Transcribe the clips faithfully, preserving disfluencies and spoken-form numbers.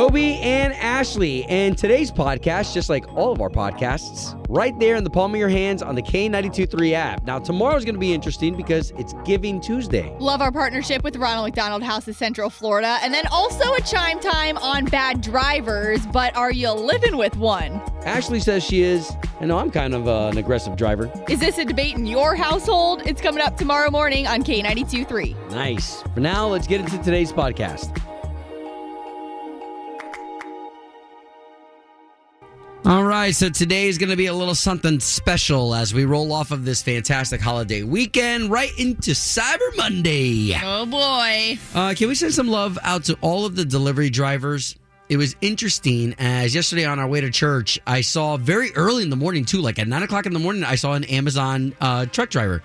Obi and Ashley. And today's podcast, just like all of our podcasts, right there in the palm of your hands on the K ninety-two point three app. Now, tomorrow's going to be interesting because it's Giving Tuesday. Love our partnership with Ronald McDonald House of Central Florida. And then also a chime time on bad drivers, but are you living with one? Ashley says she is. I know I'm kind of uh, an aggressive driver. Is this a debate in your household? It's coming up tomorrow morning on K ninety-two point three. Nice. For now, let's get into today's podcast. All right, so today is going to be a little something special as we roll off of this fantastic holiday weekend right into Cyber Monday. Oh, boy. Uh, can we send some love out to all of the delivery drivers? It was interesting as yesterday on our way to church, I saw very early in the morning, too, like at nine o'clock in the morning, I saw an Amazon uh, truck driver.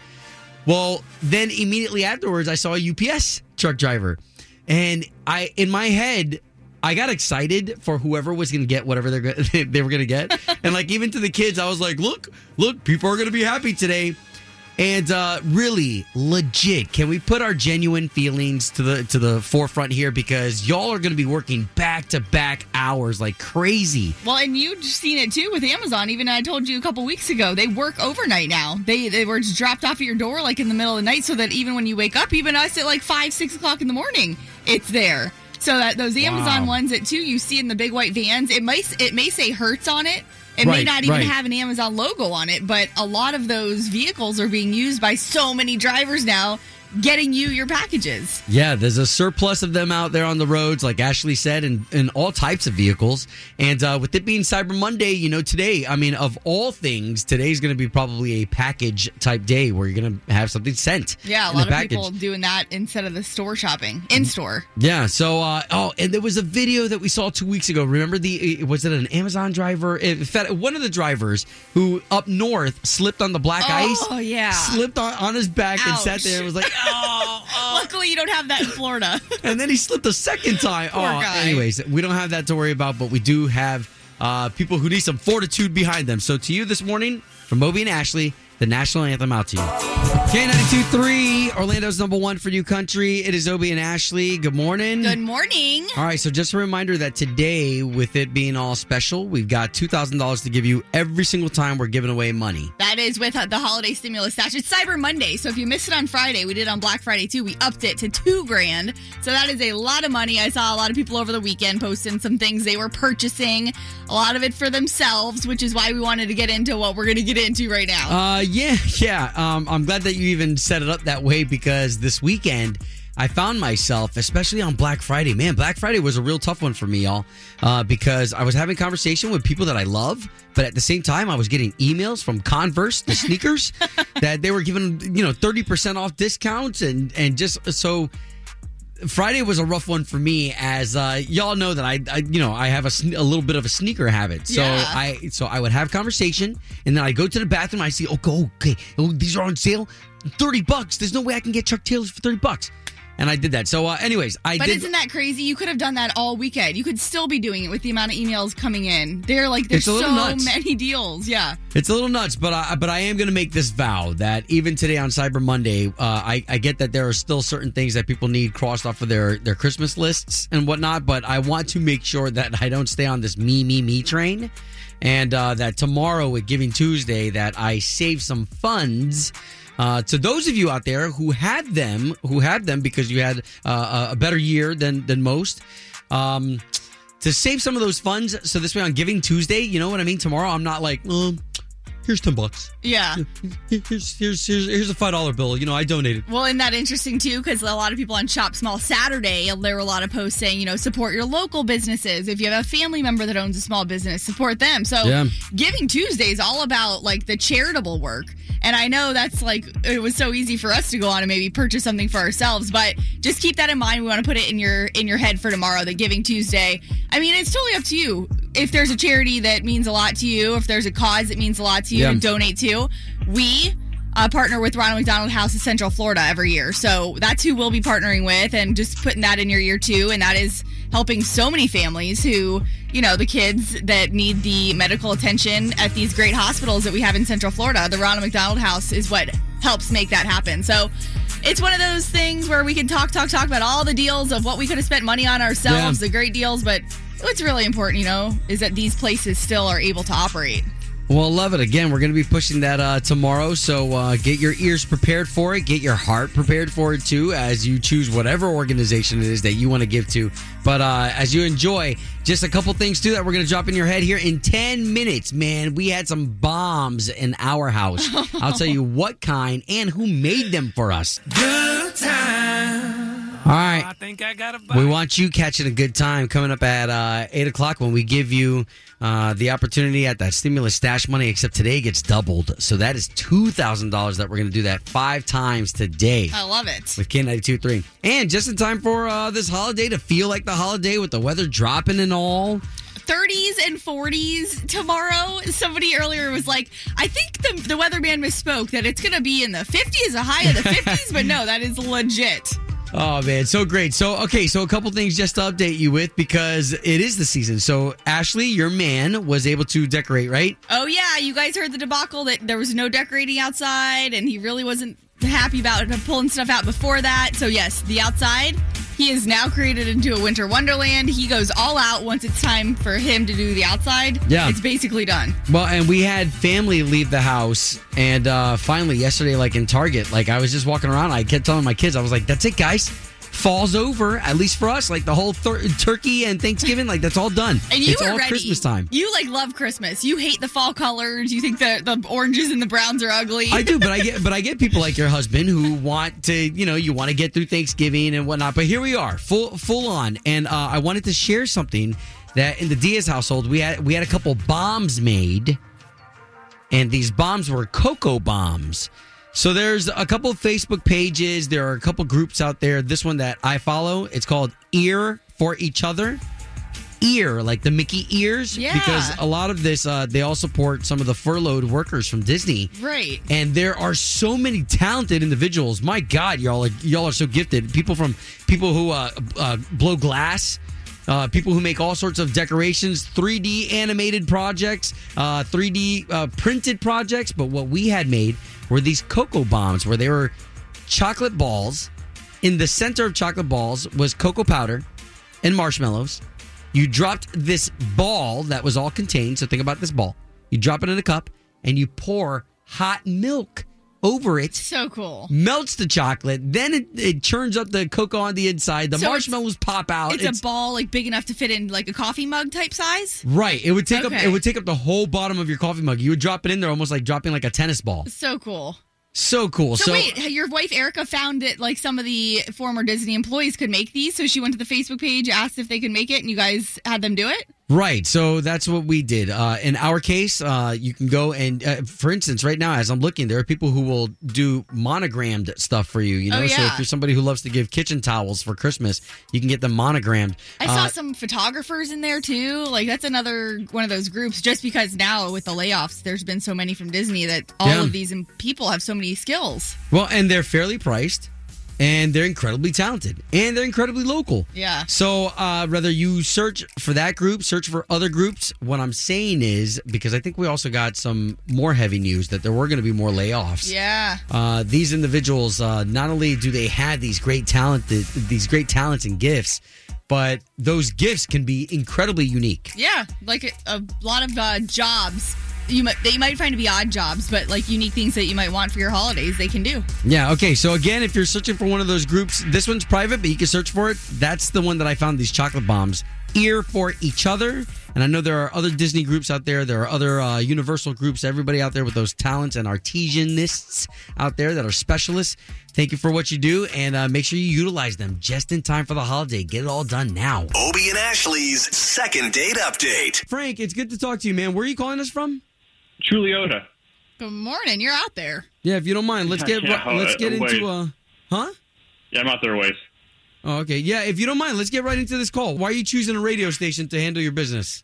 Well, then immediately afterwards, I saw a U P S truck driver. And I, in my head... I got excited for whoever was going to get whatever they're gonna, they were going to get. And like even to the kids, I was like, look, look, people are going to be happy today. And uh, really, legit, can we put our genuine feelings to the to the forefront here? Because y'all are going to be working back-to-back hours like crazy. Well, and you've seen it too with Amazon. Even I told you a couple weeks ago, they work overnight now. They they were just dropped off at your door like in the middle of the night so that even when you wake up, even us at like five, six o'clock in the morning, it's there. So that those Amazon wow. ones that, too, you see in the big white vans, it may, it may say Hertz on it. It right, may not even right. have an Amazon logo on it, but a lot of those vehicles are being used by so many drivers now getting you your packages. Yeah, there's a surplus of them out there on the roads, like Ashley said, and in all types of vehicles. And uh, with it being Cyber Monday, you know, today, I mean, of all things, today's going to be probably a package type day where you're going to have something sent. Yeah, a lot of package. people doing that instead of the store shopping, in-store. Yeah, so, uh, oh, and there was a video that we saw two weeks ago. Remember the, was it an Amazon driver? It, one of the drivers who up north slipped on the black oh, ice. Oh, yeah. Slipped on, on his back Ouch. and sat there and was like, oh, oh. Luckily, you don't have that in Florida. And then he slipped a second time. Poor oh, guy. Anyways, we don't have that to worry about, but we do have uh, people who need some fortitude behind them. So to you this morning, from Moby and Ashley, the national anthem out to you. K ninety-two point three, Orlando's number one for New Country. It is Obi and Ashley. Good morning. Good morning. All right, so just a reminder that today, with it being all special, we've got two thousand dollars to give you every single time we're giving away money. That is with the holiday stimulus stash. It's Cyber Monday, so if you missed it on Friday, we did it on Black Friday, too. We upped it to two grand, so that is a lot of money. I saw a lot of people over the weekend posting some things they were purchasing, a lot of it for themselves, which is why we wanted to get into what we're going to get into right now. Uh, Yeah, yeah. Um, I'm glad that you even set it up that way because this weekend I found myself, especially on Black Friday. Man, Black Friday was a real tough one for me, y'all, uh, because I was having conversation with people that I love, but at the same time, I was getting emails from Converse, the sneakers, that they were giving, you know, thirty percent off discounts and, and just so... Friday was a rough one for me as uh, y'all know that I, I, you know, I have a, sn- a little bit of a sneaker habit. So yeah. I, so I would have conversation and then I go to the bathroom. And I see, okay, okay, oh, these are on sale, thirty bucks. There's no way I can get Chuck Taylors for thirty bucks. And I did that. So, uh, anyways, I but did. But isn't that crazy? You could have done that all weekend. You could still be doing it with the amount of emails coming in. They're like, there's so nuts. many deals. Yeah. It's a little nuts, but I, but I am going to make this vow that even today on Cyber Monday, uh, I, I get that there are still certain things that people need crossed off of their, their Christmas lists and whatnot, but I want to make sure that I don't stay on this me, me, me train. And uh, that tomorrow with Giving Tuesday that I save some funds. Uh, to those of you out there who had them, who had them because you had uh, a better year than than most, um, to save some of those funds. So this way on Giving Tuesday, you know what I mean? Tomorrow I'm not like, um, here's ten bucks. Yeah. Here's, here's, here's, here's a five dollar bill. You know, I donated. Well, isn't that interesting too? Because a lot of people on Shop Small Saturday, there were a lot of posts saying, you know, support your local businesses. If you have a family member that owns a small business, support them. So yeah. Giving Tuesday is all about like the charitable work. And I know that's like, it was so easy for us to go on and maybe purchase something for ourselves, but just keep that in mind. We want to put it in your in your head for tomorrow, that Giving Tuesday. I mean, it's totally up to you. If there's a charity that means a lot to you, if there's a cause that means a lot to you yeah. to donate to, we uh, partner with Ronald McDonald House of Central Florida every year. So that's who we'll be partnering with and just putting that in your ear too. And that is helping so many families who, you know, the kids that need the medical attention at these great hospitals that we have in Central Florida. The Ronald McDonald House is what helps make that happen. So it's one of those things where we can talk, talk, talk about all the deals of what we could have spent money on ourselves, yeah. the great deals, but... what's really important, you know, is that these places still are able to operate. Well, love it. Again, we're going to be pushing that uh, tomorrow, so uh, get your ears prepared for it. Get your heart prepared for it, too, as you choose whatever organization it is that you want to give to. But uh, as you enjoy, just a couple things, too, that we're going to drop in your head here in ten minutes. Man, we had some bombs in our house. I'll tell you what kind and who made them for us. Good time. All right. I think I got a bite. We want you catching a good time coming up at uh, eight o'clock when we give you uh, the opportunity at that stimulus stash money, except today gets doubled. So that is two thousand dollars that we're going to do that five times today. I love it. With K ninety-two point three. And just in time for uh, this holiday to feel like the holiday with the weather dropping and all. thirties and forties tomorrow. Somebody earlier was like, I think the, the weatherman misspoke that it's going to be in the fifties, a high of the fifties, but no, that is legit. Oh, man. So great. So, okay. So a couple things just to update you with because it is the season. So, Ashley, your man was able to decorate, right? Oh, yeah. You guys heard the debacle that there was no decorating outside and he really wasn't happy about pulling stuff out before that. So, yes, the outside, he is now created into a winter wonderland. He goes all out once it's time for him to do the outside. Yeah. It's basically done. Well, and we had family leave the house. And uh, finally, yesterday, like in Target, like I was just walking around. I kept telling my kids, I was like, that's it, guys. Fall's over, at least for us. Like the whole thir- turkey and Thanksgiving, like that's all done. And you it's were all ready. Christmas time. You like love Christmas. You hate the fall colors. You think the the oranges and the browns are ugly. I do, but I get but I get people like your husband who want to, you know, you want to get through Thanksgiving and whatnot. But here we are, full full on. And uh, I wanted to share something that in the Diaz household we had we had a couple bombs made, and these bombs were cocoa bombs. So there's a couple of Facebook pages. There are a couple groups out there. This one that I follow, it's called Ear for Each Other. Ear, like the Mickey ears. Yeah. Because a lot of this, uh, they all support some of the furloughed workers from Disney. Right. And there are so many talented individuals. My God, y'all are, y'all are so gifted. People from people who uh, uh, blow glass. Uh, people who make all sorts of decorations, three D animated projects, uh, three D uh, printed projects. But what we had made were these cocoa bombs where they were chocolate balls. In the center of chocolate balls was cocoa powder and marshmallows. You dropped this ball that was all contained. So think about this ball. You drop it in a cup and you pour hot milk over it. So cool. Melts the chocolate. Then it, it churns up the cocoa on the inside. The so marshmallows pop out. It's, it's a ball like big enough to fit in like a coffee mug type size? Right. It would take okay. up it would take up the whole bottom of your coffee mug. You would drop it in there almost like dropping like a tennis ball. So cool. So cool. So, so wait, your wife Erica found that like some of the former Disney employees could make these. So she went to the Facebook page, asked if they could make it, and you guys had them do it? Right. So that's what we did. Uh, in our case, uh, you can go and, uh, for instance, right now, as I'm looking, there are people who will do monogrammed stuff for you. You know, oh, yeah. So if you're somebody who loves to give kitchen towels for Christmas, you can get them monogrammed. I uh, saw some photographers in there, too. Like, that's another one of those groups, just because now with the layoffs, there's been so many from Disney that all yeah. of these people have so many skills. Well, and they're fairly priced. And they're incredibly talented. And they're incredibly local. Yeah. So, uh, rather you search for that group, search for other groups. What I'm saying is, because I think we also got some more heavy news that there were going to be more layoffs. Yeah. Uh, these individuals, uh, not only do they have these great talent, these great talents and gifts, but those gifts can be incredibly unique. Yeah. Like a, a lot of uh, jobs. You might, they might find to be odd jobs, but like unique things that you might want for your holidays, they can do. Yeah, okay. So again, if you're searching for one of those groups, this one's private, but you can search for it. That's the one that I found, these chocolate bombs. Ear for Each Other. And I know there are other Disney groups out there. There are other uh, Universal groups. Everybody out there with those talents and artisanists out there that are specialists. Thank you for what you do. And uh, make sure you utilize them just in time for the holiday. Get it all done now. Obie and Ashley's second date update. Frank, it's good to talk to you, man. Where are you calling us from? Chuliota. Good morning. You're out there. Yeah, if you don't mind, let's get yeah, let's get ways. into uh huh? Yeah, I'm out there a ways. Oh, okay. Yeah, if you don't mind, let's get right into this call. Why are you choosing a radio station to handle your business?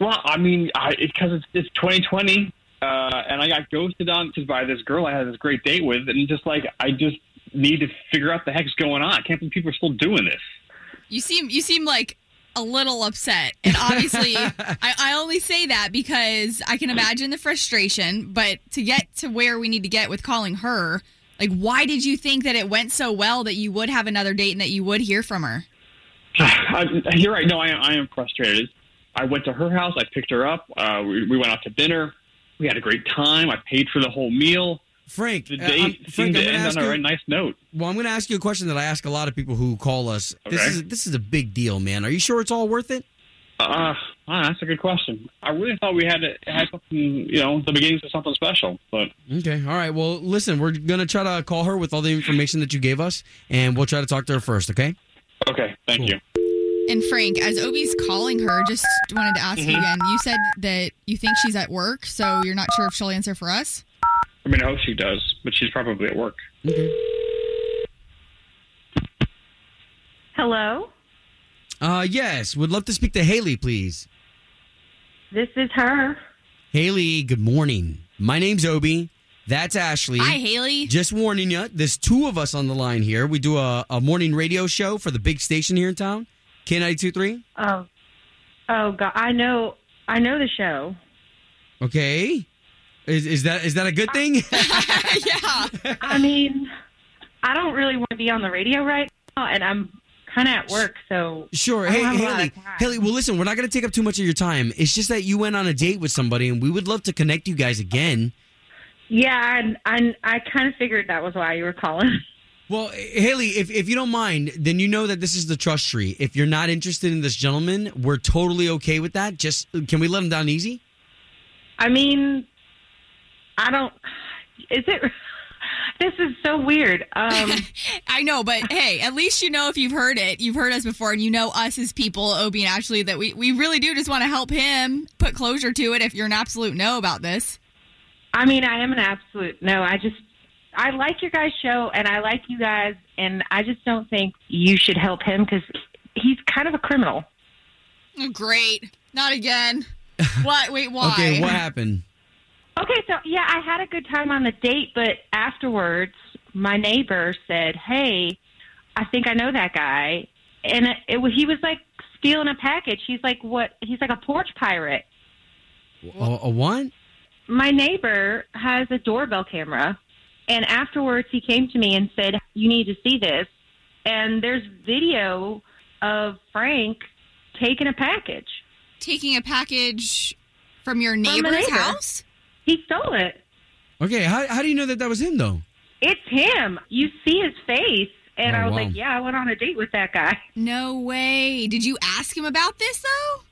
Well, I mean, because it's, it's twenty twenty, uh, and I got ghosted on by this girl I had this great date with, and just like I just need to figure out the heck's going on. I can't believe people are still doing this. You seem you seem like. A little upset, and obviously I, I only say that because I can imagine the frustration, but to get to where we need to get with calling her, like, why did you think that it went so well that you would have another date and that you would hear from her? I, you're right. No, I am, I am frustrated. I went to her house. I picked her up. Uh, we, we went out to dinner. We had a great time. I paid for the whole meal. Frank, the date uh, I'm, Frank, seemed to end on a you, nice note. Well, I'm going to ask you a question that I ask a lot of people who call us. Okay. This is this is a big deal, man. Are you sure it's all worth it? Uh, that's a good question. I really thought we had, had something, you know, the beginnings of something special. But okay, all right. Well, listen, we're going to try to call her with all the information that you gave us, and we'll try to talk to her first, okay? Okay, thank cool. you. And Frank, as Obi's calling her, just wanted to ask mm-hmm. you again, you said that you think she's at work, so you're not sure if she'll answer for us? I mean, I hope she does, but she's probably at work. Okay. Hello? Uh, yes, would love to speak to Haley, please. This is her. Haley, good morning. My name's Obi. That's Ashley. Hi, Haley. Just warning you, there's two of us on the line here. We do a, a morning radio show for the big station here in town, K ninety-two point three. Oh, oh God, I know, I know the show. Okay, is is that is that a good thing? I, yeah. I mean, I don't really want to be on the radio right now, and I'm. Kind of at work, so... Sure. Hey, Haley. Haley, well, listen, we're not going to take up too much of your time. It's just that you went on a date with somebody, and we would love to connect you guys again. Yeah, I, I, I kind of figured that was why you were calling. Well, Haley, if, if you don't mind, then you know that this is the trust tree. If you're not interested in this gentleman, we're totally okay with that. Just, can we let him down easy? I mean, I don't... Is it... This is so weird. Um, I know, but hey, at least you know if you've heard it. You've heard us before, and you know us as people, Obi and Ashley, that we, we really do just want to help him put closure to it if you're an absolute no about this. I mean, I am an absolute no. I just, I like your guys' show, and I like you guys, and I just don't think you should help him because he's kind of a criminal. Oh, great. Not again. What? Wait, why? Okay, what happened? Okay, so, yeah, I had a good time on the date, but afterwards, my neighbor said, hey, I think I know that guy. And it, it, he was, like, stealing a package. He's, like, what? He's like a porch pirate. A, a what? My neighbor has a doorbell camera, and afterwards, he came to me and said, you need to see this. And there's video of Frank taking a package. Taking a package from your neighbor's from neighbor. house? He stole it. Okay, how how do you know that that was him, though? It's him. You see his face, and oh, I was wow. like, yeah, I went on a date with that guy. No way. Did you ask him about this, though?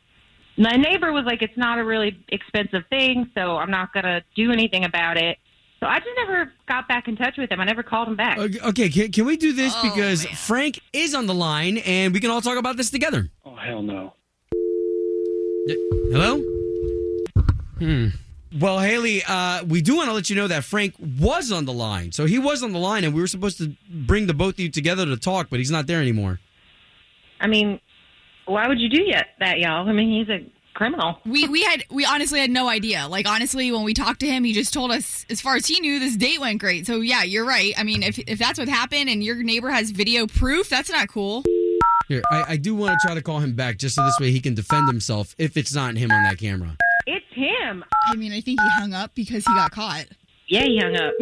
My neighbor was like, it's not a really expensive thing, so I'm not going to do anything about it. So I just never got back in touch with him. I never called him back. Okay, can, can we do this? Oh, because man. Frank is on the line, and we can all talk about this together. Oh, hell no. Hello? Hmm. Well, Haley, uh, we do want to let you know that Frank was on the line. So he was on the line, and we were supposed to bring the both of you together to talk, but he's not there anymore. I mean, why would you do that, y'all? I mean, he's a criminal. We we had we honestly had no idea. Like, honestly, when we talked to him, he just told us, as far as he knew, this date went great. So, yeah, you're right. I mean, if if that's what happened and your neighbor has video proof, that's not cool. Here, I, I do want to try to call him back just so this way he can defend himself if it's not him on that camera. It's him. I mean, I think he hung up because he got caught. Yeah, he hung up.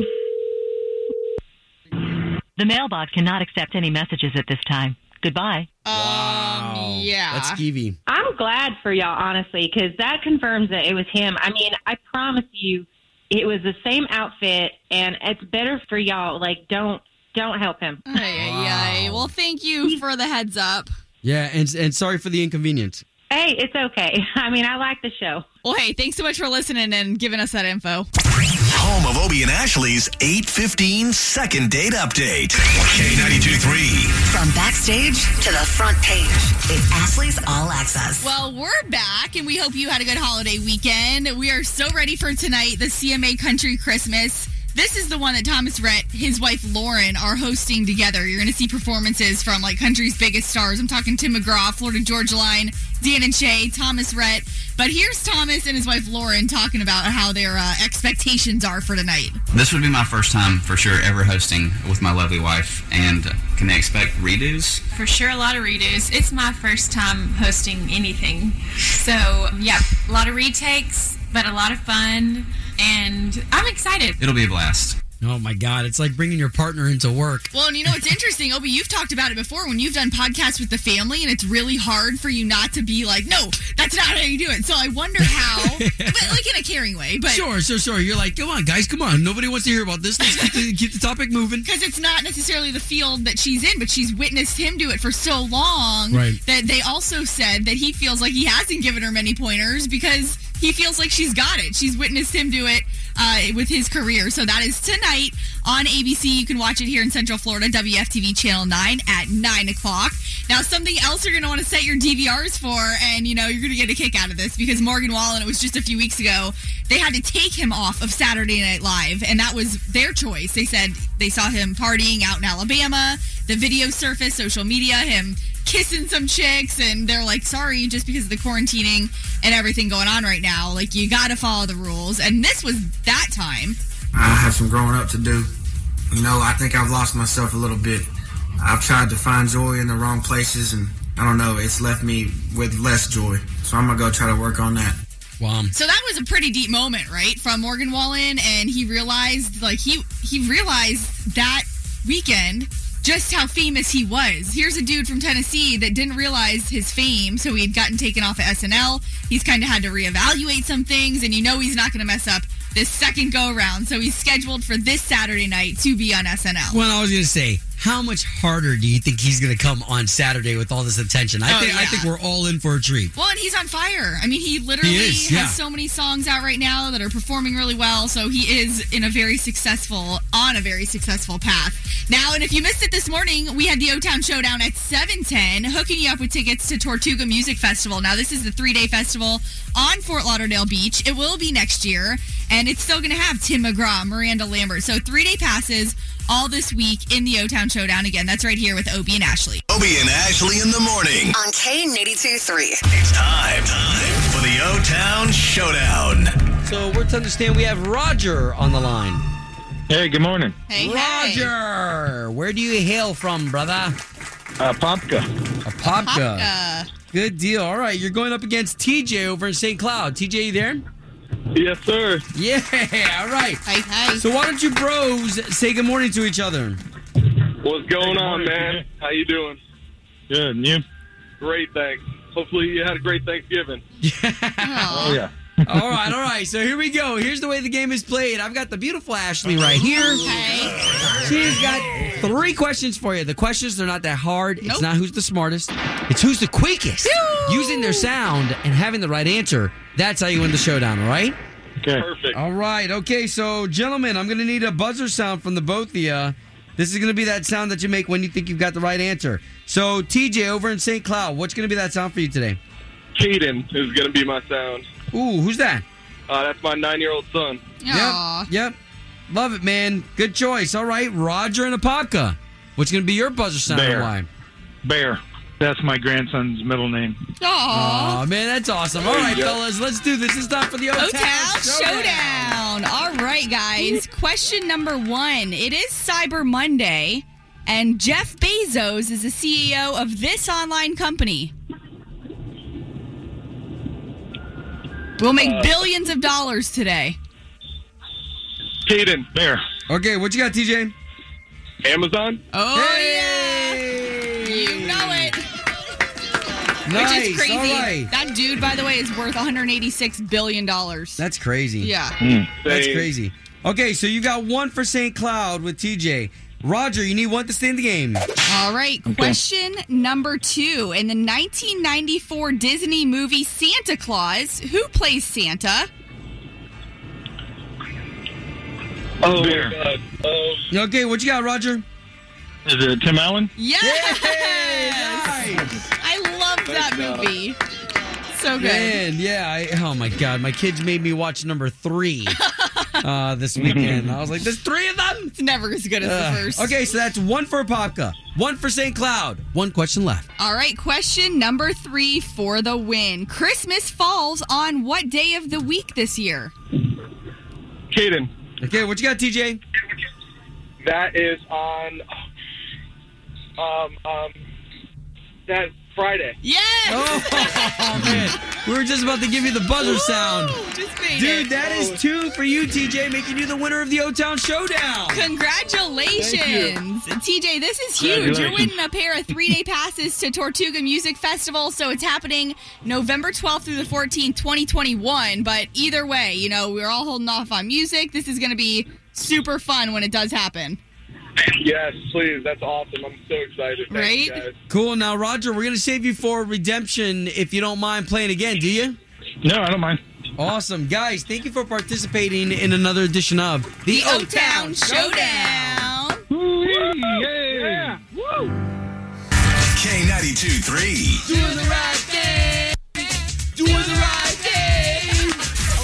The mailbox cannot accept any messages at this time. Goodbye. Wow. Um, yeah. That's skeevy. I'm glad for y'all, honestly, because that confirms that it was him. I mean, I promise you, it was the same outfit, and it's better for y'all. Like, don't don't help him. Wow. Well, thank you for the heads up. Yeah, and and sorry for the inconvenience. Hey, it's okay. I mean, I like the show. Well, hey, thanks so much for listening and giving us that info. Home of Obi and Ashley's eight fifteen second date update. K ninety-two point three. From backstage to the front page, it's Ashley's All Access. Well, we're back, and we hope you had a good holiday weekend. We are so ready for tonight, the C M A Country Christmas. This is the one that Thomas Rhett, his wife Lauren, are hosting together. You're going to see performances from, like, country's biggest stars. I'm talking Tim McGraw, Florida Georgia Line, Dan and Shay, Thomas Rhett. But here's Thomas and his wife Lauren talking about how their uh, expectations are for tonight. This would be my first time, for sure, ever hosting with my lovely wife. And can I expect redos? For sure, a lot of redos. It's my first time hosting anything. So, yeah, a lot of retakes, but a lot of fun. And I'm excited. It'll be a blast. Oh, my God. It's like bringing your partner into work. Well, and you know, it's interesting. Obi, you've talked about it before when you've done podcasts with the family, and it's really hard for you not to be like, no, that's not how you do it. So I wonder how, but like in a caring way. But Sure, sure, sure. You're like, come on, guys, come on. Nobody wants to hear about this. Let's keep the, keep the topic moving. Because it's not necessarily the field that she's in, but she's witnessed him do it for so long right. that they also said that he feels like he hasn't given her many pointers because he feels like she's got it. She's witnessed him do it. Uh, with his career. So that is tonight on A B C. You can watch it here in Central Florida, W F T V Channel nine at nine o'clock. Now, something else you're going to want to set your D V Rs for, and, you know, you're going to get a kick out of this because Morgan Wallen, it was just a few weeks ago, they had to take him off of Saturday Night Live, and that was their choice. They said they saw him partying out in Alabama, the video surfaced, social media, him kissing some chicks, and they're like, sorry, just because of the quarantining and everything going on right now, like, you gotta follow the rules. And this was that time. I have some growing up to do. You know, I think I've lost myself a little bit. I've tried to find joy in the wrong places, and I don't know, it's left me with less joy. So I'm gonna go try to work on that. Wow. So that was a pretty deep moment, right, from Morgan Wallen, and he realized, like, he he realized that weekend just how famous he was. Here's a dude from Tennessee that didn't realize his fame, so he'd gotten taken off of S N L. He's kind of had to reevaluate some things, and you know he's not going to mess up this second go-around, so he's scheduled for this Saturday night to be on S N L. Well, I was going to say, how much harder do you think he's going to come on Saturday with all this attention? I, oh, think, yeah. I think we're all in for a treat. Well, and he's on fire. I mean, he literally he is, has yeah. so many songs out right now that are performing really well, so he is in a very successful, on a very successful path. Now, and if you missed it this morning, we had the O-Town Showdown at seven ten, hooking you up with tickets to Tortuga Music Festival. Now, this is the three-day festival on Fort Lauderdale Beach. It will be next year, and it's still going to have Tim McGraw, Miranda Lambert. So three-day passes all this week in the O-Town Showdown. Again, that's right here with Obi and Ashley. Obi and Ashley in the morning. On K ninety-two point three. It's time, time for the O-Town Showdown. So we're to understand we have Roger on the line. Hey, good morning. Hey, Roger. Hey. Where do you hail from, brother? Apopka. Apopka. Apopka. Good deal. All right, you're going up against T J over in Saint Cloud. T J, you there? Yes, sir. Yeah, all right. Hi, hi. So why don't you bros say good morning to each other? What's going on, man? How you doing? Good, and you? Great, thanks. Hopefully you had a great Thanksgiving. Yeah. Oh, yeah. All right, all right. So here we go. Here's the way the game is played. I've got the beautiful Ashley right here. Okay. She's got three questions for you. The questions are not that hard. Nope. It's not who's the smartest. It's who's the quickest. Woo! Using their sound and having the right answer. That's how you win the showdown, all right? Okay. Perfect. All right. Okay, so, gentlemen, I'm going to need a buzzer sound from the both of you. This is going to be that sound that you make when you think you've got the right answer. So, T J, over in Saint Cloud, what's going to be that sound for you today? Caden is going to be my sound. Ooh, who's that? Uh, that's my nine-year-old son. Aww. Yep, yep. Love it, man. Good choice. All right, Roger and Apopka. What's going to be your buzzer sound? Bear. Why? Bear. That's my grandson's middle name. Aww. Aww, man, that's awesome. All right, fellas, let's do this. It's time for the O-Town, O-Town Showdown. Showdown. All right, guys. Question number one. It is Cyber Monday, and Jeff Bezos is the C E O of this online company. We'll make uh, billions of dollars today. Caden, there. Okay, what you got, T J? Amazon. Oh, hey! Yeah. You know it. Nice. Which is crazy. Right. That dude, by the way, is worth one hundred eighty-six billion dollars. That's crazy. Yeah. Mm, that's crazy. Okay, so you got one for Saint Cloud with T J. Roger, you need one to stay in the game. All right, okay. Question number two. In the nineteen ninety-four Disney movie Santa Claus, who plays Santa? Oh, Bear. My God. Oh. Okay, what you got, Roger? Is it Tim Allen? Yes! Yay, nice. I love that movie. So good. Man, yeah. I, oh, my God. My kids made me watch number three uh, this weekend. I was like, there's three of them? It's never as good as uh, the first. Okay, so that's one for Apopka, one for Saint Cloud, one question left. All right, question number three for the win. Christmas falls on what day of the week this year? Caden. Okay, what you got, T J? That is on um, um, that Friday. Yes! Oh, man. We were just about to give you the buzzer sound. Woo! Just made Dude, it. that oh. is two for you, T J, making you the winner of the O-Town Showdown. Congratulations. T J, this is huge. You're winning a pair of three-day passes to Tortuga Music Festival, so it's happening November twelfth through the fourteenth, twenty twenty-one. But either way, you know, we're all holding off on music. This is going to be super fun when it does happen. Yes, please. That's awesome. I'm so excited. Thanks, right? Guys. Cool. Now, Roger, we're going to save you for redemption if you don't mind playing again. Do you? No, I don't mind. Awesome. Guys, thank you for participating in another edition of The, the O-Town, O-Town Showdown. Woo! Yeah! Woo! K ninety-two point three. Doing the right thing. Doing the right thing.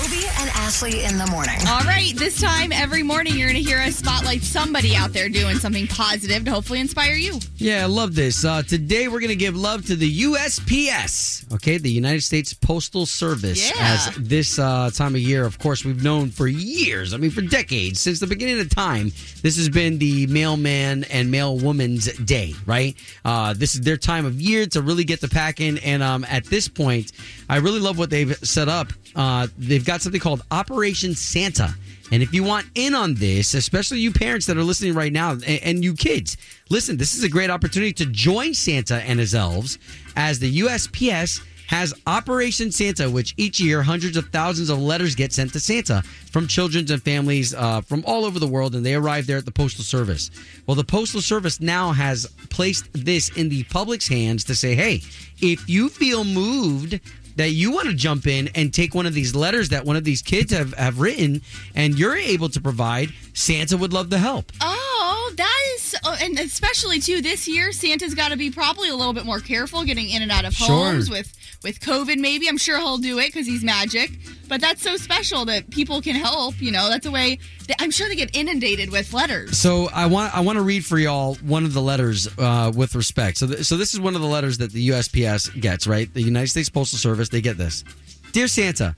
Obi and Ashley in the morning. All right. This time every morning you're going to hear us spotlight somebody out there doing something positive to hopefully inspire you. Yeah, I love this. Uh, today we're going to give love to the U S P S, okay, the United States Postal Service. Yeah. As this uh, time of year, of course, we've known for years, I mean for decades, since the beginning of time, this has been the mailman and mailwoman's day, right? Uh, this is their time of year to really get the pack in, and um, at this point, I really love what they've set up. Uh, they've got something called Operation Santa. And if you want in on this, especially you parents that are listening right now and, and you kids, listen, this is a great opportunity to join Santa and his elves as the U S P S has Operation Santa, which each year hundreds of thousands of letters get sent to Santa from children and families uh, from all over the world, and they arrive there at the Postal Service. Well, the Postal Service now has placed this in the public's hands to say, hey, if you feel moved that you want to jump in and take one of these letters that one of these kids have, have written and you're able to provide, Santa would love the help. Oh, that is, oh, and especially too this year, Santa's got to be probably a little bit more careful getting in and out of homes sure. with, with COVID maybe. I'm sure he'll do it because he's magic, but that's so special that people can help, you know, that's a way, that I'm sure they get inundated with letters. So I want I want to read for y'all one of the letters uh, with respect. So, th- so this is one of the letters that the U S P S gets, right? The United States Postal Service. They get this. Dear Santa,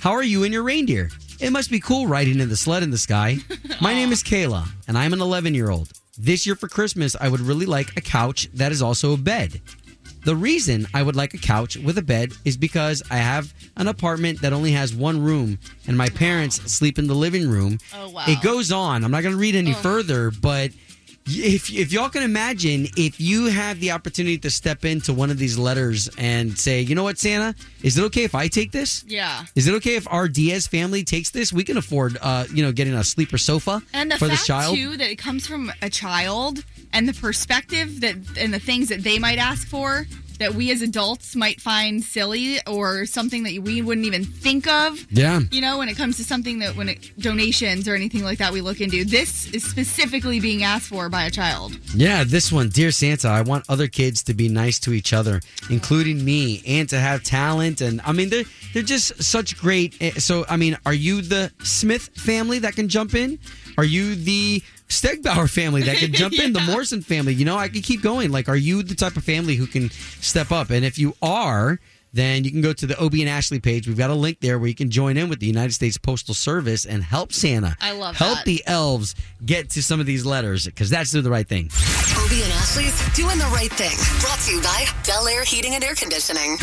how are you and your reindeer? It must be cool riding in the sled in the sky. My name is Kayla, and I'm an eleven-year-old. This year for Christmas, I would really like a couch that is also a bed. The reason I would like a couch with a bed is because I have an apartment that only has one room, and my parents wow. sleep in the living room. Oh, wow. It goes on. I'm not going to read any oh. further, but If if y'all can imagine, if you have the opportunity to step into one of these letters and say, you know what, Santa, is it okay if I take this? Yeah. Is it okay if our Diaz family takes this? We can afford, uh, you know, getting a sleeper sofa and the for fact, this child. Too, that it comes from a child and the perspective that and the things that they might ask for that we as adults might find silly or something that we wouldn't even think of. Yeah. You know, when it comes to something that when it donations or anything like that we look into, this is specifically being asked for by a child. Yeah, this one. Dear Santa, I want other kids to be nice to each other, including me, and to have talent. And I mean, they're, they're just such great. So, I mean, are you the Smith family that can jump in? Are you the Stegbauer family that could jump yeah. in, the Morrison family? You know, I could keep going. Like, are you the type of family who can step up? And if you are, then you can go to the Obi and Ashley page. We've got a link there where you can join in with the United States Postal Service and help Santa. I love help that. The elves get to some of these letters, because that's doing the right thing. Obi and Ashley's Doing the Right Thing. Brought to you by Bel Air Heating and Air Conditioning.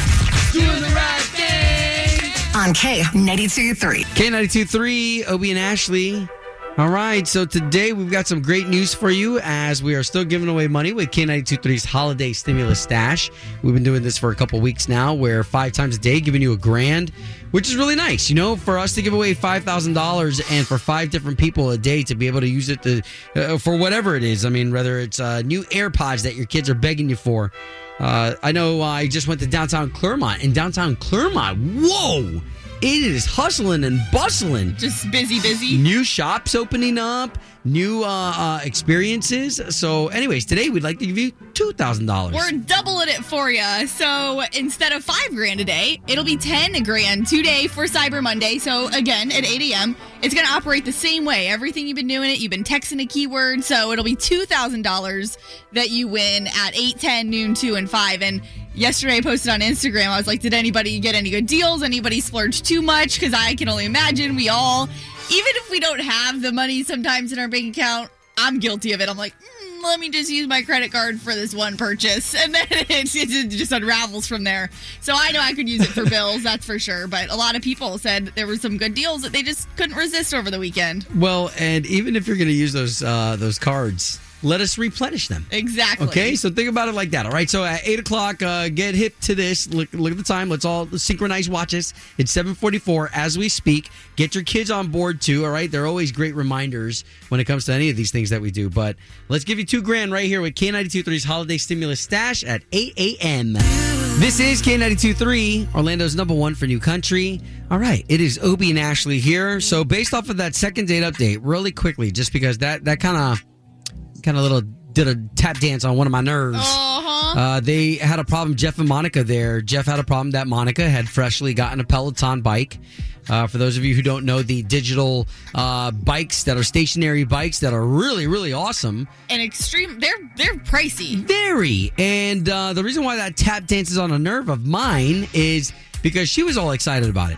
Doing the right thing. On K ninety-two point three. K ninety-two point three, Obi and Ashley. All right, so today we've got some great news for you as we are still giving away money with K ninety-two point three's Holiday Stimulus Stash. We've been doing this for a couple weeks now. We're five times a day giving you a grand, which is really nice. You know, for us to give away five thousand dollars and for five different people a day to be able to use it to, uh, for whatever it is. I mean, whether it's uh, new AirPods that your kids are begging you for. Uh, I know uh, I just went to downtown Clermont, and downtown Clermont, whoa! It is hustling and bustling. Just busy, busy. New shops opening up, new uh, uh, experiences. So anyways, today we'd like to give you two thousand dollars. We're doubling it for you. So instead of five grand a day, it'll be ten grand today for Cyber Monday. So again, at eight a.m., it's going to operate the same way. Everything you've been doing it, you've been texting a keyword. So it'll be two thousand dollars that you win at eight, ten, noon, two, and five. And yesterday I posted on Instagram, I was like, did anybody get any good deals? Anybody splurge too much? Because I can only imagine we all, even if we don't have the money sometimes in our bank account, I'm guilty of it. I'm like, mm, um, let me just use my credit card for this one purchase. And then it's, it just unravels from there. So I know I could use it for bills, that's for sure. But a lot of people said there were some good deals that they just couldn't resist over the weekend. Well, and even if you're going to use those uh, those cards, let us replenish them. Exactly. Okay, so think about it like that. All right, so at eight o'clock, uh, get hip to this. Look, look at the time. Let's all synchronize watches. It's seven forty-four as we speak. Get your kids on board, too, all right? They're always great reminders when it comes to any of these things that we do. But let's give you two grand right here with K ninety-two three's Holiday Stimulus Stash at eight a.m. This is K ninety-two point three, Orlando's number one for new country. All right, it is Obie and Ashley here. So based off of that second date update, really quickly, just because that, that kind of... kind of little did a tap dance on one of my nerves. Uh-huh. Uh, they had a problem. Jeff and Monica there. Jeff had a problem that Monica had freshly gotten a Peloton bike. Uh, for those of you who don't know, the digital uh, bikes that are stationary bikes that are really, really awesome. And extreme. They're they're pricey. Very. And uh, the reason why that tap dance is on a nerve of mine is because she was all excited about it.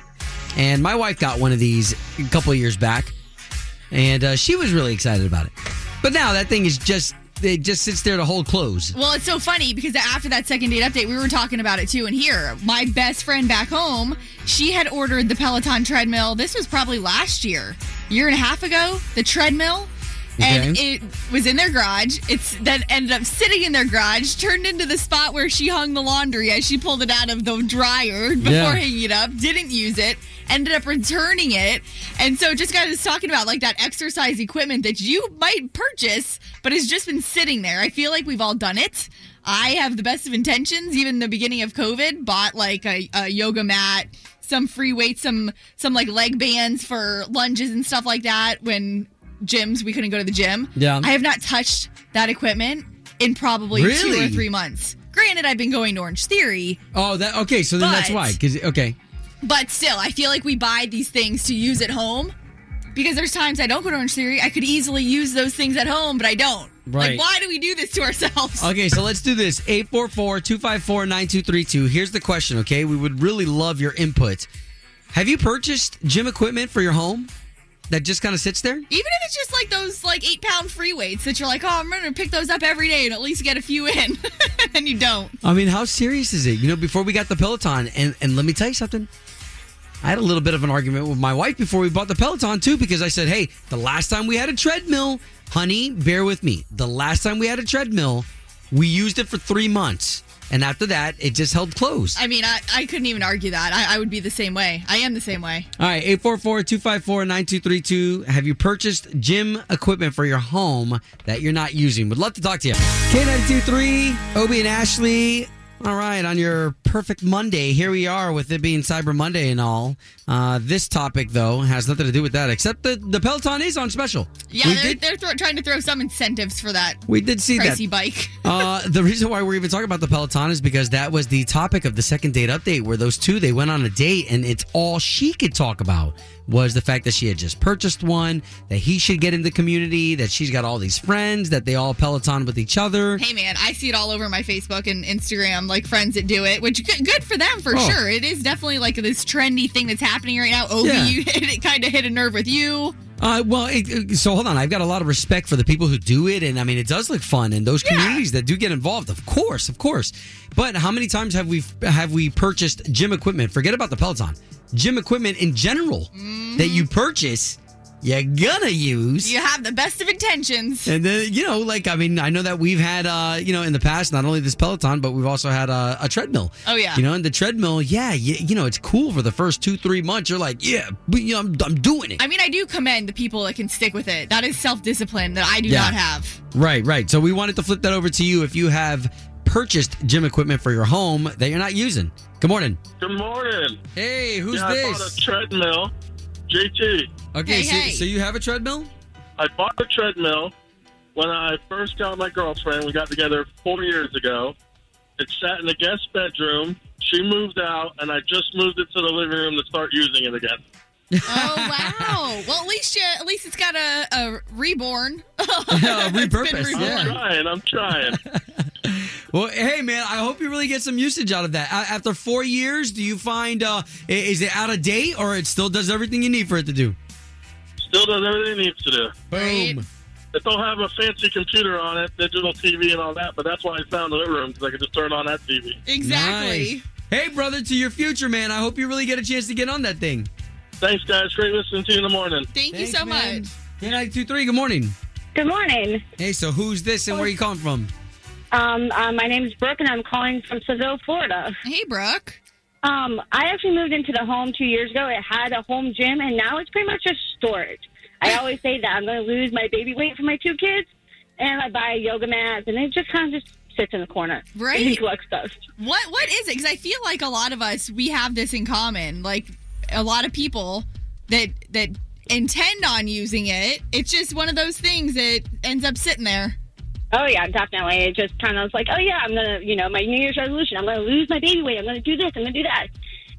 And my wife got one of these a couple of years back. And uh, she was really excited about it. But now that thing is just, it just sits there to hold clothes. Well, it's so funny because after that second date update, we were talking about it too. And here, my best friend back home, she had ordered the Peloton treadmill. This was probably last year, year and a half ago, the treadmill. Okay. And it was in their garage. It's that ended up sitting in their garage, turned into the spot where she hung the laundry as she pulled it out of the dryer before yeah. hanging it up. Didn't use it. Ended up returning it. And so just got us talking about like that exercise equipment that you might purchase, but has just been sitting there. I feel like we've all done it. I have the best of intentions. Even the beginning of COVID, bought like a, a yoga mat, some free weights, some some like leg bands for lunges and stuff like that when gyms, we couldn't go to the gym. Yeah. I have not touched that equipment in probably really? two or three months. Granted, I've been going to Orange Theory. Oh, that okay, so then but, that's why. 'Cause, okay. But still, I feel like we buy these things to use at home because there's times I don't go to Orange Theory. I could easily use those things at home, but I don't. Right. Like, why do we do this to ourselves? Okay, so let's do this. eight four four, two five four, nine two three two. Here's the question, okay? We would really love your input. Have you purchased gym equipment for your home that just kind of sits there? Even if it's just like those like eight-pound free weights that you're like, oh, I'm going to pick those up every day and at least get a few in. And you don't. I mean, how serious is it? You know, before we got the Peloton, and, and let me tell you something. I had a little bit of an argument with my wife before we bought the Peloton, too, because I said, hey, the last time we had a treadmill, honey, bear with me. The last time we had a treadmill, we used it for three months. And after that, it just held closed. I mean, I, I couldn't even argue that. I, I would be the same way. I am the same way. All right, eight four four, two five four, nine two three two. Have you purchased gym equipment for your home that you're not using? Would love to talk to you. K nine two three, Obie and Ashley. All right, on your perfect Monday, here we are with it being Cyber Monday and all. Uh, this topic, though, has nothing to do with that, except the, the Peloton is on special. Yeah, we they're, did, they're th- trying to throw some incentives for that. We did see pricey that. Bike. uh, the reason why we're even talking about the Peloton is because that was the topic of the second date update, where those two, they went on a date, and it's all she could talk about was the fact that she had just purchased one, that he should get in the community, that she's got all these friends, that they all Peloton with each other. Hey, man, I see it all over my Facebook and Instagram, like friends that do it, which good for them for oh. sure. It is definitely like this trendy thing that's happening right now. Obie, yeah. you hit, it kind of hit a nerve with you. Uh, well, it, so hold on. I've got a lot of respect for the people who do it, and I mean, it does look fun, and those yeah. communities that do get involved, of course, of course. But how many times have we have we purchased gym equipment? Forget about the Peloton. Gym equipment in general mm-hmm. that you purchase, you're gonna use. You have the best of intentions. And then, you know, like, I mean, I know that we've had, uh, you know, in the past, not only this Peloton, but we've also had uh, a treadmill. Oh, yeah. You know, and the treadmill, yeah, you, you know, it's cool for the first two, three months. You're like, yeah, but, you know, I'm, I'm doing it. I mean, I do commend the people that can stick with it. That is self-discipline that I do yeah. not have. Right, right. So we wanted to flip that over to you if you have purchased gym equipment for your home that you're not using. Good morning. Good morning. Hey, who's yeah, this? I bought a treadmill. J T. Okay, hey, so, hey. so you have a treadmill? I bought a treadmill when I first got my girlfriend. We got together four years ago. It sat in the guest bedroom. She moved out, and I just moved it to the living room to start using it again. Oh, wow. Well, at least you, at least it's got a, a reborn. Yeah, a repurposed. Yeah. I'm trying. I'm trying. Well, hey, man, I hope you really get some usage out of that. After four years, do you find, uh, is it out of date or it still does everything you need for it to do? Still does everything it needs to do. Boom. Right. It don't have a fancy computer on it, digital T V and all that, but that's why I found the living room, because I could just turn on that T V. Exactly. Nice. Hey, brother, to your future, man. I hope you really get a chance to get on that thing. Thanks, guys. Great listening to you in the morning. Thank Thanks, you so man. much. K ninety-two point three, good morning. Good morning. Hey, so who's this and where are you calling from? Um, uh, my name is Brooke, and I'm calling from Seville, Florida. Hey, Brooke. Um, I actually moved into the home two years ago. It had a home gym, and now it's pretty much just storage. I always say that I'm going to lose my baby weight for my two kids, and I buy yoga mats, and it just kind of just sits in the corner. Right. And collect stuff. What, what is it? Because I feel like a lot of us, we have this in common. Like, a lot of people that that intend on using it, it's just one of those things that ends up sitting there. Oh, yeah, definitely. It just kind of was like, oh, yeah, I'm going to, you know, my New Year's resolution. I'm going to lose my baby weight. I'm going to do this. I'm going to do that.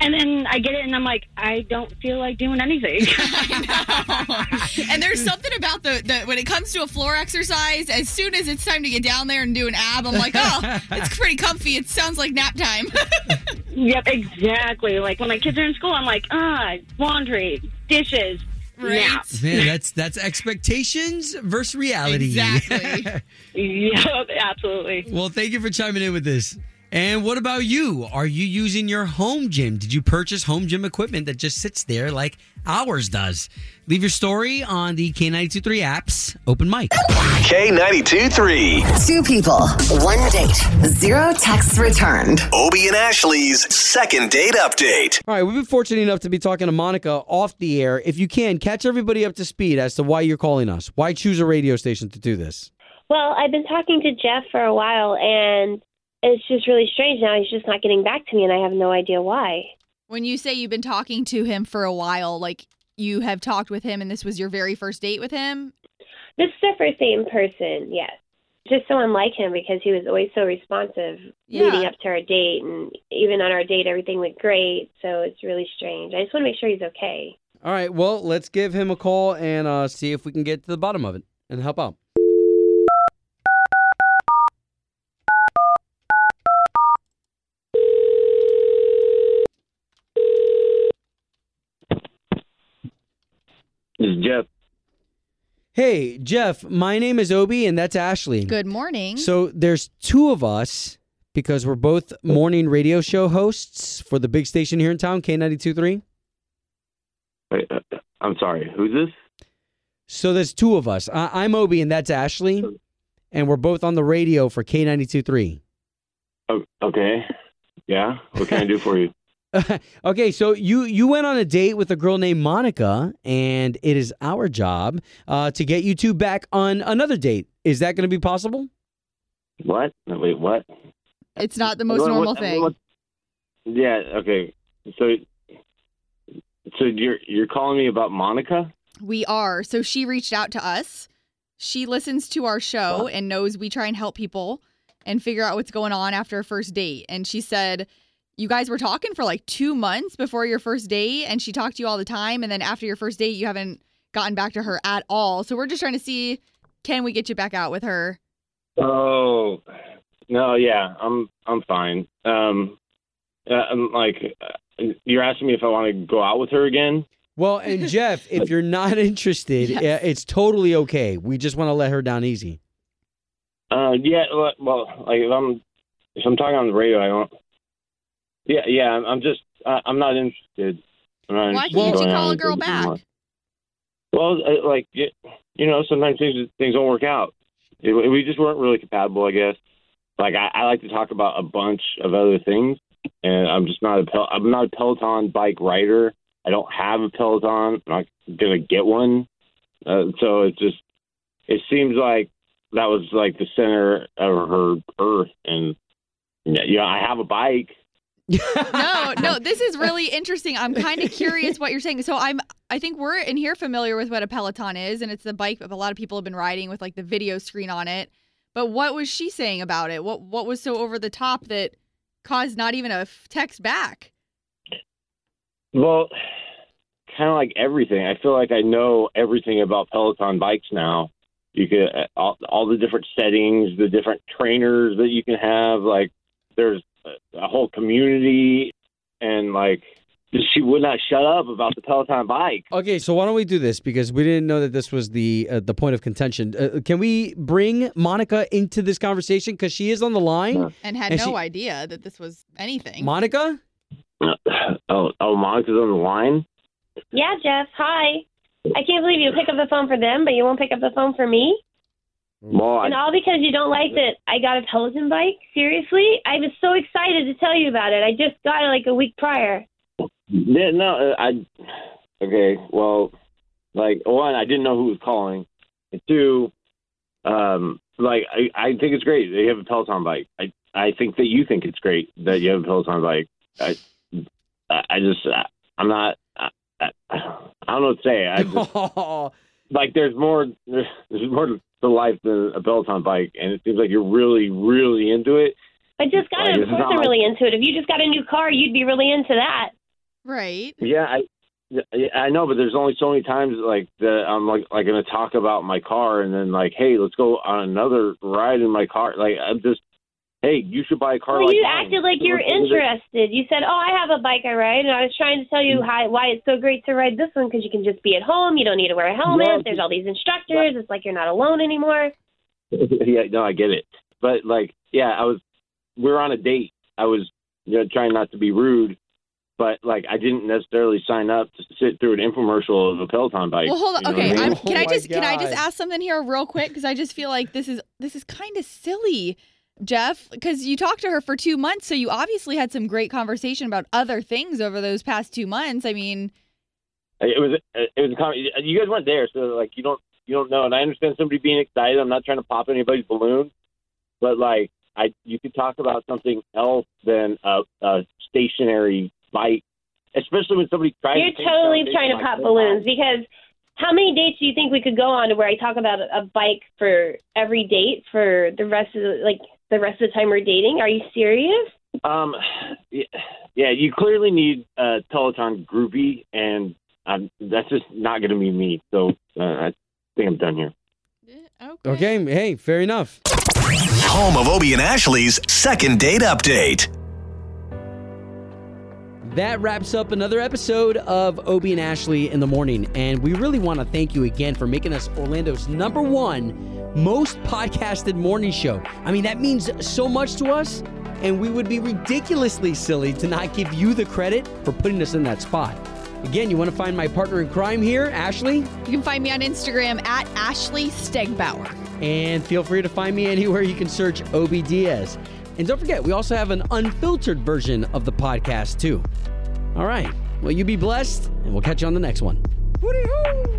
And then I get it, and I'm like, I don't feel like doing anything. I know. And there's something about the, the, when it comes to a floor exercise, as soon as it's time to get down there and do an ab, I'm like, oh, it's pretty comfy. It sounds like nap time. Yep, exactly. Like, when my kids are in school, I'm like, ah, laundry, dishes. Right. Man, that's that's expectations versus reality. Exactly. Yep, absolutely. Well, thank you for chiming in with this. And what about you? Are you using your home gym? Did you purchase home gym equipment that just sits there like ours does? Leave your story on the K ninety-two point three apps. Open mic. K ninety-two point three. Two people, one date, zero texts returned. Obie and Ashley's second date update. All right, we've been fortunate enough to be talking to Monica off the air. If you can, catch everybody up to speed as to why you're calling us. Why choose a radio station to do this? Well, I've been talking to Jeff for a while, and it's just really strange now. He's just not getting back to me, and I have no idea why. When you say you've been talking to him for a while, like you have talked with him, and this was your very first date with him? This is our first date in person, yes. Just so unlike him, because he was always so responsive yeah. leading up to our date, and even on our date, everything went great, so it's really strange. I just want to make sure he's okay. All right, well, let's give him a call and uh, see if we can get to the bottom of it and help out. This is Jeff. Hey, Jeff, my name is Obie, and that's Ashley. Good morning. So there's two of us because we're both morning radio show hosts for the big station here in town, K ninety-two point three. Wait, uh, I'm sorry. Who's this? So there's two of us. I- I'm Obie, and that's Ashley, and we're both on the radio for K ninety-two point three. Oh, okay. Yeah? What can I do for you? Okay, so you, you went on a date with a girl named Monica, and it is our job uh, to get you two back on another date. Is that going to be possible? What? No, wait, what? It's not the most what, normal what, thing. What, what? Yeah, okay. So so you're you're calling me about Monica? We are. So she reached out to us. She listens to our show what? and knows we try and help people and figure out what's going on after a first date. And she said, you guys were talking for like two months before your first date, and she talked to you all the time. And then after your first date, you haven't gotten back to her at all. So we're just trying to see, can we get you back out with her? Oh, no, yeah, I'm I'm fine. Um, I'm like, you're asking me if I want to go out with her again? Well, and Jeff, if you're not interested, yes. it's totally okay. We just want to let her down easy. Uh, yeah, well, like if I'm if I'm talking on the radio, I don't. Yeah, yeah, I'm just, uh, I'm not interested. I'm not Why interested can't you call a girl back? Anymore. Well, like, you know, sometimes things things don't work out. It, we just weren't really compatible, I guess. Like, I, I like to talk about a bunch of other things, and I'm just not a Pel- I'm not a Peloton bike rider. I don't have a Peloton. I'm not gonna get one. Uh, so it just, it seems like that was like the center of her earth, and you know, I have a bike. no, no, this is really interesting. I'm kind of curious what you're saying. So I'm, I think we're in here familiar with what a Peloton is, and it's the bike that a lot of people have been riding with like the video screen on it. But what was she saying about it? What what was so over the top that caused not even a text back? Well, kind of like everything. I feel like I know everything about Peloton bikes now. You could all, all the different settings, the different trainers that you can have. Like there's a whole community, and like She would not shut up about the Peloton bike. Okay, so why don't we do this? Because we didn't know that this was the uh, the point of contention. Uh, can we bring Monica into this conversation? Because she is on the line. And had and no she... idea that this was anything. Monica? Uh, oh, oh, Monica's on the line? Yeah, Jeff. Hi. I can't believe you pick up the phone for them, but you won't pick up the phone for me? Well, I... And all because you don't like that I got a Peloton bike? Seriously? I was so excited to tell you about it. I just got it like a week prior. Yeah, no, I, okay, well, like, one, I didn't know who was calling, and two, um, like, I, I think it's great that you have a Peloton bike. I, I think that you think it's great that you have a Peloton bike. I, I just, I, I'm not, I, I, I don't know what to say. I just, like, there's more, there's more to life than a Peloton bike, and it seems like you're really, really into it. I just got it. Like, of course I'm really into it. If you just got a new car, you'd be really into that. Right. Yeah, I, I know, but there's only so many times like that I'm like, like going to talk about my car and then like, hey, let's go on another ride in my car. Like I'm just, hey, you should buy a car. Well, like you mine. Acted like you're interested. You said, oh, I have a bike I ride, and I was trying to tell you how, why it's so great to ride this one because you can just be at home. You don't need to wear a helmet. Well, there's all these instructors. Right. It's like you're not alone anymore. Yeah, no, I get it, but like, yeah, I was. We were on a date. I was you know, trying not to be rude. But, like, I didn't necessarily sign up to sit through an infomercial of a Peloton bike. Well, hold on. You know okay, I mean? I'm, can oh I just God. can I just ask something here real quick? Because I just feel like this is this is kind of silly, Jeff. Because you talked to her for two months, so you obviously had some great conversation about other things over those past two months. I mean, it was it was a, you guys weren't there, so like you don't you don't know. And I understand somebody being excited. I'm not trying to pop anybody's balloon, but like I you could talk about something else than a, a stationary bike, especially when somebody tries You're to totally trying to pop balloons because how many dates do you think we could go on to where I talk about a, a bike for every date for the rest of the, like the rest of the time we're dating? Are you serious? Um, yeah, yeah you clearly need a Peloton groupie, and um, that's just not going to be me. So uh, I think I'm done here. Okay. okay. Hey, fair enough. Home of Obie and Ashley's second date update. That wraps up another episode of Obie and Ashley in the Morning, and we really want to thank you again for making us Orlando's number one most podcasted morning show. I mean, that means so much to us, and we would be ridiculously silly to not give you the credit for putting us in that spot. Again, you want to find my partner in crime here, Ashley? You can find me on Instagram at Ashley Stegbauer. And feel free to find me anywhere you can search Obie Diaz. And don't forget, we also have an unfiltered version of the podcast, too. All right. Well, you be blessed, and we'll catch you on the next one. Hooty-hoo!